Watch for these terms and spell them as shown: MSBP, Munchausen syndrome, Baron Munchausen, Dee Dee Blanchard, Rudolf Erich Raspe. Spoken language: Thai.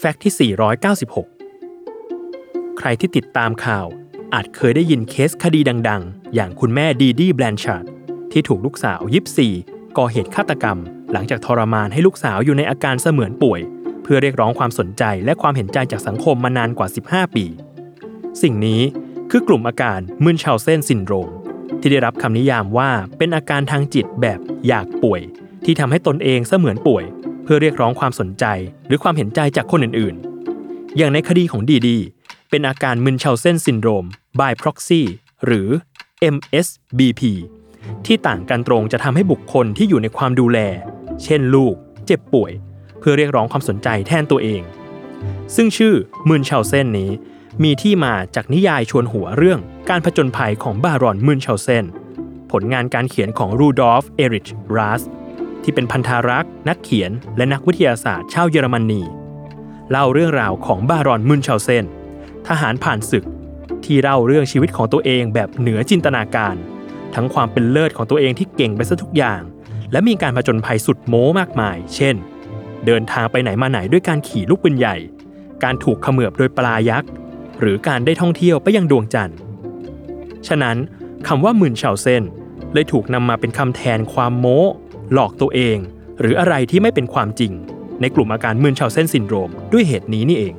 แฟกต์ที่496ใครที่ติดตามข่าวอาจเคยได้ยินเคสคดีดังๆอย่างคุณแม่ดีดี้แบลนชาร์ดที่ถูกลูกสาว24ก่อเหตุฆาตกรรมหลังจากทรมานให้ลูกสาวอยู่ในอาการเสมือนป่วยเพื่อเรียกร้องความสนใจและความเห็นใจจากสังคมมานานกว่า15ปีสิ่งนี้คือกลุ่มอาการมึนชาลเซนซินโดรมที่ได้รับคำนิยามว่าเป็นอาการทางจิตแบบอยากป่วยที่ทำให้ตนเองเสมือนป่วยเพื่อเรียกร้องความสนใจหรือความเห็นใจจากคนอื่นๆอย่างในคดีของดีดีเป็นอาการมึนชาลเซนซินโดรม by proxy หรือ MSBP ที่ต่างกันตรงจะทำให้บุคคลที่อยู่ในความดูแลเช่นลูกเจ็บป่วยเพื่อเรียกร้องความสนใจแทนตัวเองซึ่งชื่อมึนชาลเซนนี้มีที่มาจากนิยายชวนหัวเรื่องการผจญภัยของบารอนมึนชาลเซนผลงานการเขียนของรูดอล์ฟเอริชราสที่เป็นพันธารักษ์นักเขียนและนักวิทยาศาสตร์ชาวเยอรมนีเล่าเรื่องราวของบารอนมึนชาลเซนทหารผ่านศึกที่เล่าเรื่องชีวิตของตัวเองแบบเหนือจินตนาการทั้งความเป็นเลิศของตัวเองที่เก่งไปซะทุกอย่างและมีการผจญภัยสุดโม้มากมายเช่นเดินทางไปไหนมาไหนด้วยการขี่ลูกปืนใหญ่การถูกเขมือบโดยปลายักษ์หรือการได้ท่องเที่ยวไปยังดวงจันทร์ฉะนั้นคำว่ามึนชาลเซนเลยถูกนำมาเป็นคำแทนความโม้หลอกตัวเองหรืออะไรที่ไม่เป็นความจริงในกลุ่มอาการมึนชาลเซนซินโดรมด้วยเหตุนี้นี่เอง